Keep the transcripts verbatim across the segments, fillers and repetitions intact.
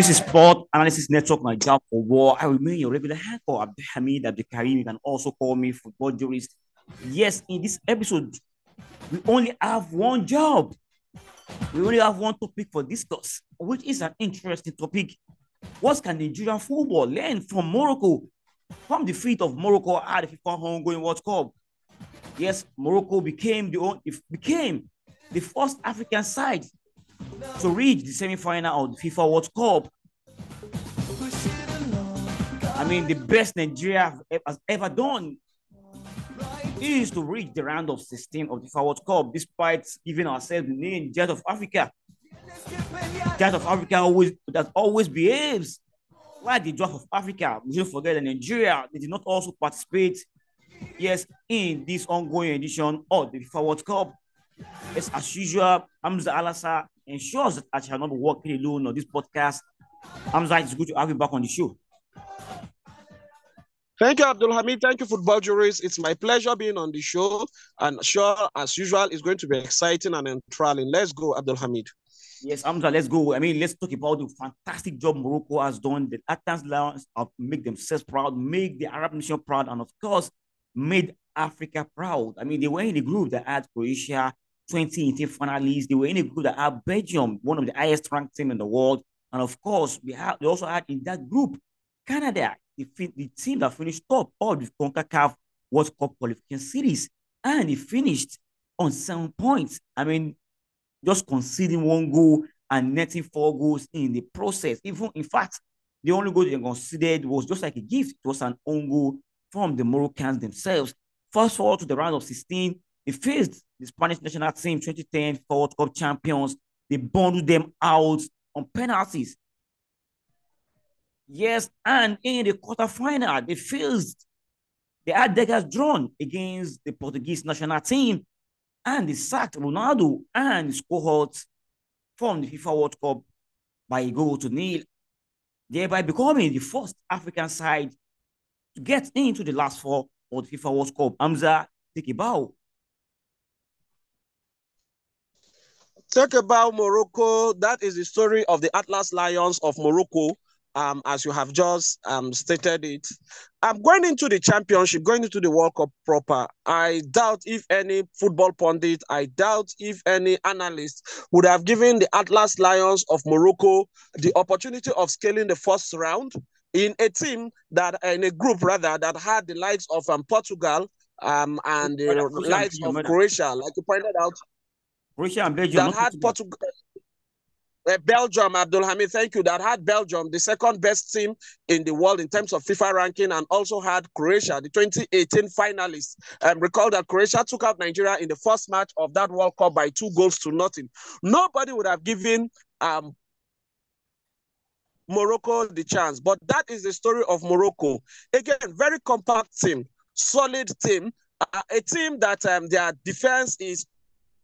This is Sport Analysis Network, my job for war. I remain your regular head for Abdulhamid Abdulkareem. You can also call me football jurist. Yes, in this episode, we only have one job. We only have one topic for discuss, which is an interesting topic. What can Nigerian football learn from Morocco, from the defeat of Morocco at the FIFA ongoing World Cup? Yes, Morocco became the own, became the first African side to reach the semi-final of the FIFA World Cup. I mean, the best Nigeria has ever done is to reach the round of sixteen of the FIFA World Cup, despite giving ourselves the name Giant of Africa. Giant of Africa always that always behaves like the Dwarf of Africa. We shouldn't forget that Nigeria, they did not also participate, yes, in this ongoing edition of the FIFA World Cup. Yes, as usual, Hamza Alasa ensures that I shall not walk alone on this podcast. Hamza, it's good to have you back on the show. Thank you, Abdulhamid. Thank you, football jurors. It's my pleasure being on the show. And sure, as usual, it's going to be exciting and enthralling. Let's go, Abdulhamid. Yes, Hamza, let's go. I mean, let's talk about the fantastic job Morocco has done. The Atlas Lions have made themselves proud, make the Arab nation proud, and of course, made Africa proud. I mean, they were in a group that had Croatia, twenty eighteen finalists. They were in a group that had Belgium, one of the highest-ranked team in the world. And of course, we have, they also had in that group Canada, the, the team that finished top of the CONCACAF World Cup qualification series. And they finished on seven points. I mean, just conceding one goal and netting four goals in the process. Even in fact, the only goal they conceded was just like a gift. It was an own goal from the Moroccans themselves. Fast forward to the round of sixteen, they faced the Spanish national team, twenty ten World Cup champions. They bundled them out on penalties. Yes, and in the quarterfinal, they faced the Adegas drawn against the Portuguese national team, and they sacked Ronaldo and his cohorts from the FIFA World Cup by a goal to nil, thereby becoming the first African side to get into the last four of the FIFA World Cup. Hamza, take a bow. Take a bow, Morocco. That is the story of the Atlas Lions of Morocco, um, as you have just um, stated it. I'm going into the championship, going into the World Cup proper. I doubt if any football pundit, I doubt if any analyst would have given the Atlas Lions of Morocco the opportunity of scaling the first round in a team that, in a group rather, that had the likes of um, Portugal um, and the Portugal, likes Portugal, of Portugal. Croatia, like you pointed out. Croatia and Belgium. That had Portugal. Uh, Belgium, Abdulhamid, thank you. That had Belgium, the second best team in the world in terms of FIFA ranking, and also had Croatia, the twenty eighteen finalists. Um, recall that Croatia took out Nigeria in the first match of that World Cup by two goals to nothing. Nobody would have given um. Morocco the chance, but that is the story of Morocco. Again, very compact team, solid team, uh, a team that um, their defense is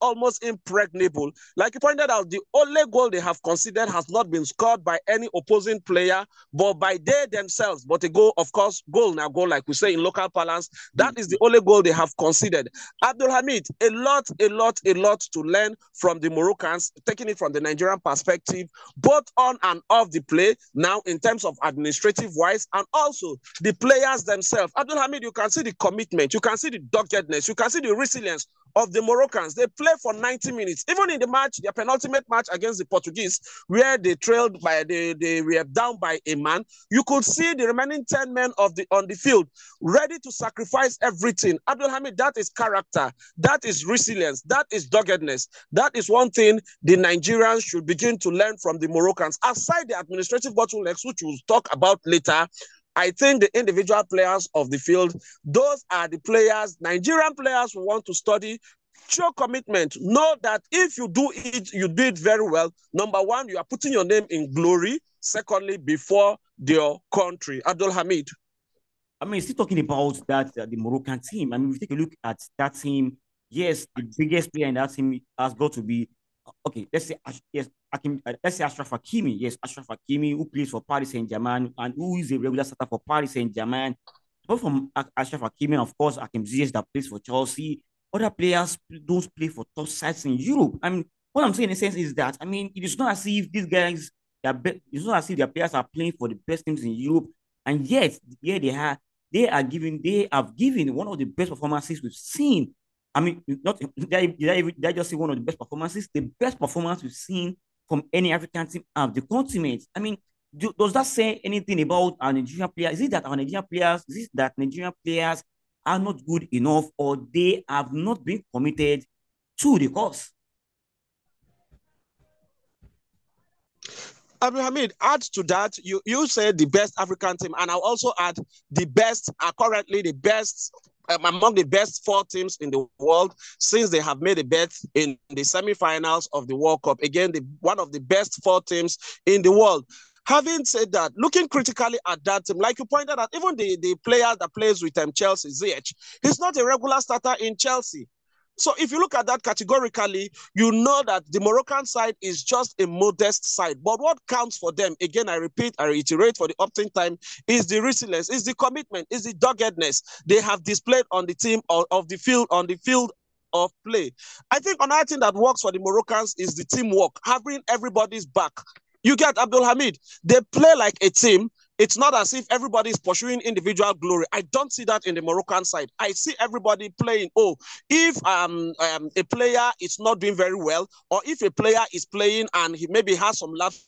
almost impregnable. Like you pointed out, the only goal they have conceded has not been scored by any opposing player, but by they themselves. But a goal, of course, goal now goal, like we say in local parlance, that is the only goal they have conceded. Abdulhamid, a lot, a lot, a lot to learn from the Moroccans, taking it from the Nigerian perspective, both on and off the play, now in terms of administrative-wise, and also the players themselves. Abdulhamid, you can see the commitment, you can see the doggedness, you can see the resilience of the Moroccans. They play for ninety minutes. Even in the match, their penultimate match against the Portuguese, where they trailed by, they, they were down by a man, you could see the remaining ten men of the on the field ready to sacrifice everything. Abdulhamid, that is character. That is resilience. That is doggedness. That is one thing the Nigerians should begin to learn from the Moroccans. Aside the administrative bottlenecks, which we'll talk about later, I think the individual players of the field, those are the players, Nigerian players who want to study. Show commitment. Know that if you do it, you do it very well. Number one, you are putting your name in glory. Secondly, before your country. Abdulhamid. I mean, still talking about that, uh, the Moroccan team. I mean, if you take a look at that team, yes, the biggest player in that team has got to be, okay, let's say, yes, Hakim, uh, let's say Ashraf Hakimi. Yes, Ashraf Hakimi, who plays for Paris Saint-Germain and who is a regular starter for Paris Saint-Germain. Apart from uh, Ashraf Hakimi, of course, Hakim Ziyech that plays for Chelsea. Other players don't play for top sides in Europe. I mean, what I'm saying in a sense is that, I mean, it is not as if these guys They are be- it's not as if their players are playing for the best teams in Europe, and yet here they are. They are giving. They have given one of the best performances we've seen. I mean, not did I, did I, did I just say one of the best performances? The best performance we've seen from any African team of the continent. I mean, do, does that say anything about our Nigerian players? Is it that our Nigerian players? Is it that Nigerian players are not good enough, or they have not been committed to the cause? Abdulhamid, add to that, you, you said the best African team, and I'll also add the best are currently the best um, among the best four teams in the world since they have made a bet in the semifinals of the World Cup. Again, the, one of the best four teams in the world. Having said that, looking critically at that team, like you pointed out, even the, the player that plays with um, Chelsea, Ziyech, he's not a regular starter in Chelsea. So if you look at that categorically, you know that the Moroccan side is just a modest side. But what counts for them, again, I repeat, I reiterate for the opt-in time, is the resilience, is the commitment, is the doggedness they have displayed on the team or of the field, on the field of play. I think another thing that works for the Moroccans is the teamwork, having everybody's back. You get, Abdulhamid, they play like a team. It's not as if everybody is pursuing individual glory. I don't see that in the Moroccan side. I see everybody playing. Oh, if um, um a player is not doing very well, or if a player is playing and he maybe has some lapses,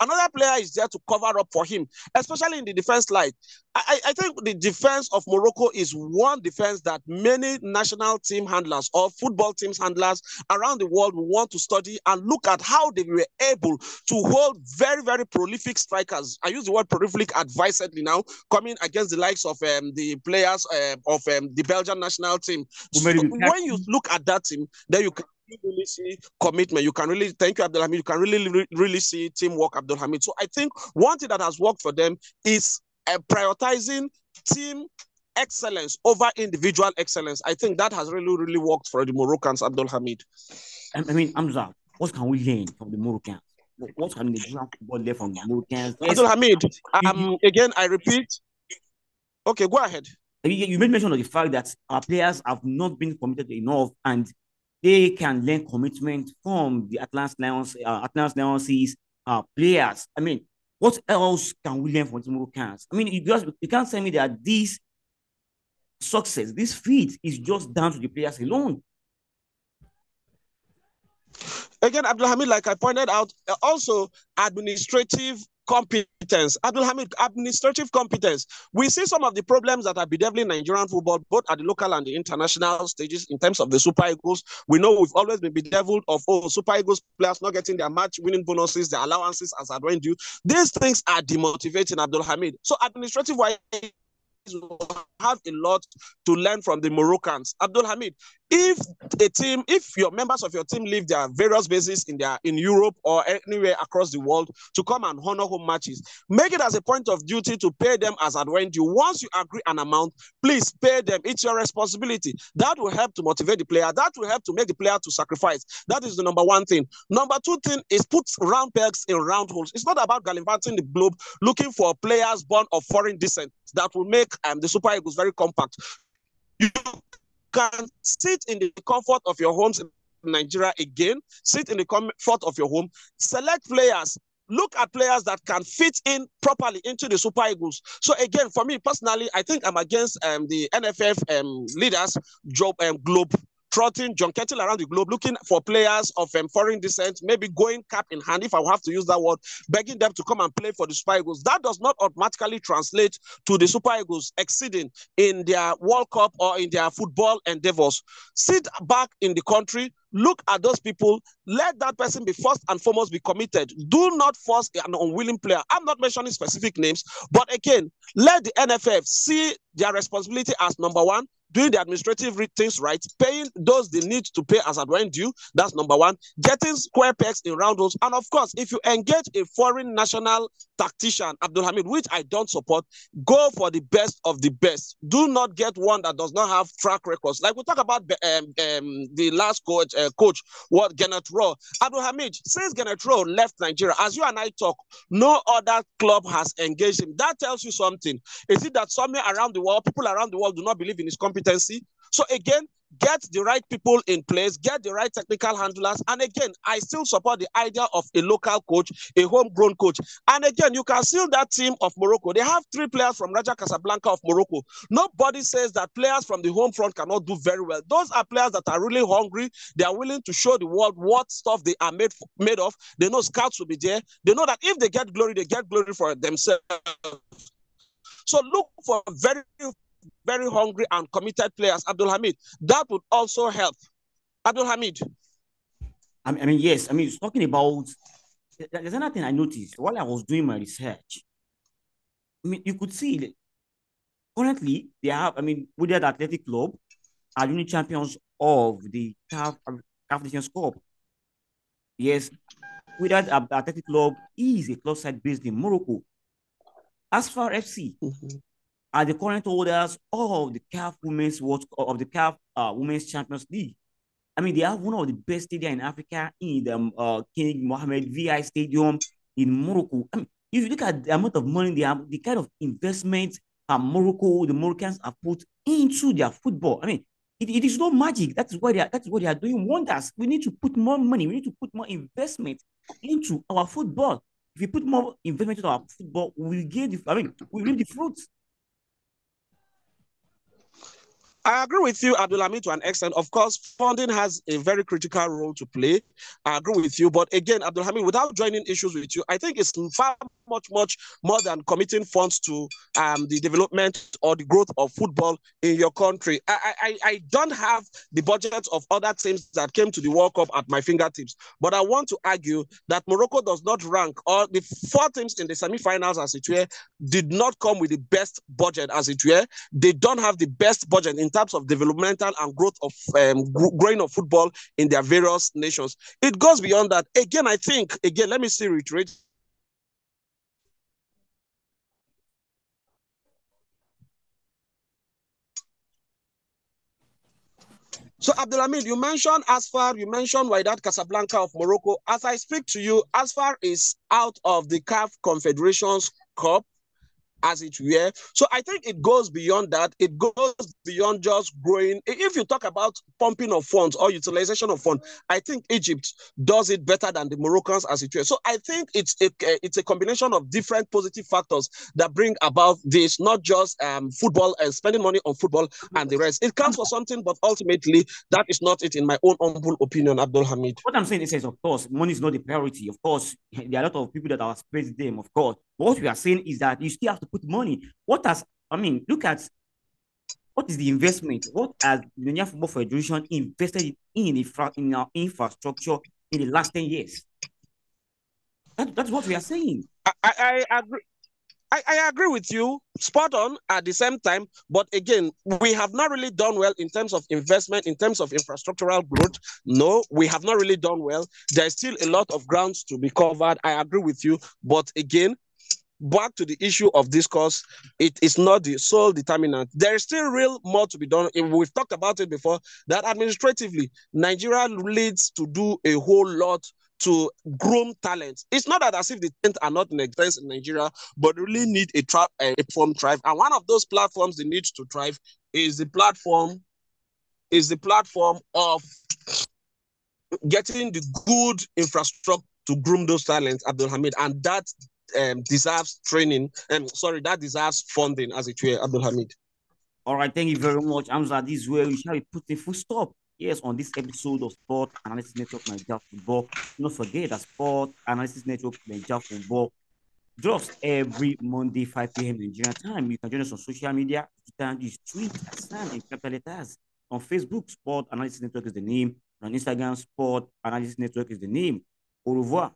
another player is there to cover up for him, especially in the defense line. I, I think the defense of Morocco is one defense that many national team handlers or football teams handlers around the world want to study and look at how they were able to hold very, very prolific strikers. I use the word prolific advisedly now, coming against the likes of um, the players uh, of um, the Belgian national team. So when you look at that team, then you can You really see commitment. You can really, thank you, Abdulhamid. You can really, re- really see teamwork, Abdulhamid. So I think one thing that has worked for them is uh, prioritizing team excellence over individual excellence. I think that has really, really worked for the Moroccans, Abdulhamid. I mean, Hamza, what can we learn from the Moroccans? What can the Nigerian football learn from the Moroccans? Abdulhamid, um, again, I repeat. Okay, go ahead. You made mention of the fact that our players have not been committed enough, and they can learn commitment from the Atlas Lions, uh, Atlas Lions' uh, players. I mean, what else can we learn from the Moroccans? I mean, you just you can't tell me that this success, this feat, is just down to the players alone. Again, Abdulhamid, like I pointed out, also administrative competence. Abdulhamid, administrative competence. We see some of the problems that are bedeviling Nigerian football, both at the local and the international stages, in terms of the Super Eagles. We know we've always been bedeviled of, oh, Super Eagles players not getting their match-winning bonuses, their allowances as are when due. These things are demotivating, Abdulhamid. So administrative-wise, will have a lot to learn from the Moroccans. Abdulhamid, if the team, if your members of your team leave their various bases in their in Europe or anywhere across the world to come and honor home matches, make it as a point of duty to pay them as at when due. Once you agree an amount, please pay them. It's your responsibility. That will help to motivate the player. That will help to make the player to sacrifice. That is the number one thing. Number two thing is put round pegs in round holes. It's not about gallivanting the globe looking for players born of foreign descent. That will make um, the Super Eagles very compact. You can sit in the comfort of your homes in Nigeria again, sit in the comfort of your home, select players, look at players that can fit in properly into the Super Eagles. So again, for me personally, I think I'm against um, the N F F um, leaders job um, globe. Trotting, junketing around the globe, looking for players of um, foreign descent, maybe going cap in hand, if I have to use that word, begging them to come and play for the Super Eagles. That does not automatically translate to the Super Eagles exceeding in their World Cup or in their football endeavors. Sit back in the country, look at those people, let that person be first and foremost be committed. Do not force an unwilling player. I'm not mentioning specific names, but again, let the N F F see their responsibility as number one, doing the administrative things right, paying those they need to pay as at when due. That's number one. Getting square pegs in round holes. And of course, if you engage a foreign national tactician, Abdulhamid, which I don't support, go for the best of the best. Do not get one that does not have track records. Like we talk about um, um, the last coach, uh, coach what Gernot Rohr. Abdulhamid, since Gernot Rohr left Nigeria, as you and I talk, no other club has engaged him. That tells you something. Is it that somewhere around the world, people around the world do not believe in his competence? So again, get the right people in place, get the right technical handlers. And again, I still support the idea of a local coach, a homegrown coach. And again, you can see that team of Morocco. They have three players from Raja Casablanca of Morocco. Nobody says that players from the home front cannot do very well. Those are players that are really hungry. They are willing to show the world what stuff they are made, made of. They know scouts will be there. They know that if they get glory, they get glory for themselves. So look for very, very hungry and committed players, Abdulhamid. That would also help. Abdulhamid. I mean, yes. I mean, it's talking about... There's another thing I noticed while I was doing my research. I mean, you could see that currently they have, I mean, Wydad Athletic Club are unit champions of the C A F Nations Cup. Yes, Wydad Athletic Club is a club side based in Morocco. As far as F C, mm-hmm. are the current holders of the C A F Women's World of the C A F uh, Women's Champions League. I mean, they have one of the best stadia in Africa in the uh, King Mohammed the Fifth Stadium in Morocco. I mean, if you look at the amount of money they have, the kind of investment uh, Morocco, the Moroccans have put into their football. I mean, it, it is no magic. That is why they are, that's why they are doing wonders. We need to put more money. We need to put more investment into our football. If we put more investment into our football, we will get the, I mean, we will reap the fruits. I agree with you, Abdulhamid, to an extent. Of course, funding has a very critical role to play. I agree with you. But again, Abdulhamid, without joining issues with you, I think it's far much, much more than committing funds to um, the development or the growth of football in your country. I, I, I don't have the budgets of other teams that came to the World Cup at my fingertips. But I want to argue that Morocco does not rank, or the four teams in the semi-finals, as it were, did not come with the best budget, as it were. They don't have the best budget in terms of developmental and growth of um, growing of football in their various nations. It goes beyond that. Again, I think, again, let me see reiterate. So, Abdulhamid, you mentioned as far, you mentioned Wydad Casablanca of Morocco. As I speak to you, as far is out of the C A F Confederations Cup, as it were. So I think it goes beyond that. It goes beyond just growing. If you talk about pumping of funds or utilization of funds, I think Egypt does it better than the Moroccans, as it were. So I think it's a, it's a combination of different positive factors that bring about this, not just um, football and spending money on football and the rest. It counts for something, but ultimately that is not it in my own humble opinion, Abdulhamid. What I'm saying is, of course, money is not the priority. Of course, there are a lot of people that are spending them, of course. What we are saying is that you still have to put money. What has, I mean, look at what is the investment? What has the Nigerian Football Federation invested in, infra in our infrastructure in the last ten years? That, that's what we are saying. I, I, I agree. I, I agree with you, spot on at the same time. But again, we have not really done well in terms of investment, in terms of infrastructural growth. No, we have not really done well. There's still a lot of grounds to be covered. I agree with you. But again, back to the issue of discourse, it is not the sole determinant. There is still real more to be done. We've talked about it before, that administratively, Nigeria needs to do a whole lot to groom talent. It's not that as if the talent are not in existence in Nigeria, but really need a, a platform thrive. And one of those platforms they need to thrive is the platform, is the platform of getting the good infrastructure to groom those talents, Abdulhamid, and that Um, deserves training. Um, sorry, that deserves funding, as it were, Abdulhamid. All right, thank you very much, Hamza. This is where we shall be putting full stop. Yes, on this episode of Sport Analysis Network Nigeria Football. Do not forget that Sport Analysis Network Nigeria Football drops every Monday, five P M Nigerian time. You can join us on social media. You can use tweet, sign, and capital letters. On Facebook, Sport Analysis Network is the name. On Instagram, Sport Analysis Network is the name. Au revoir.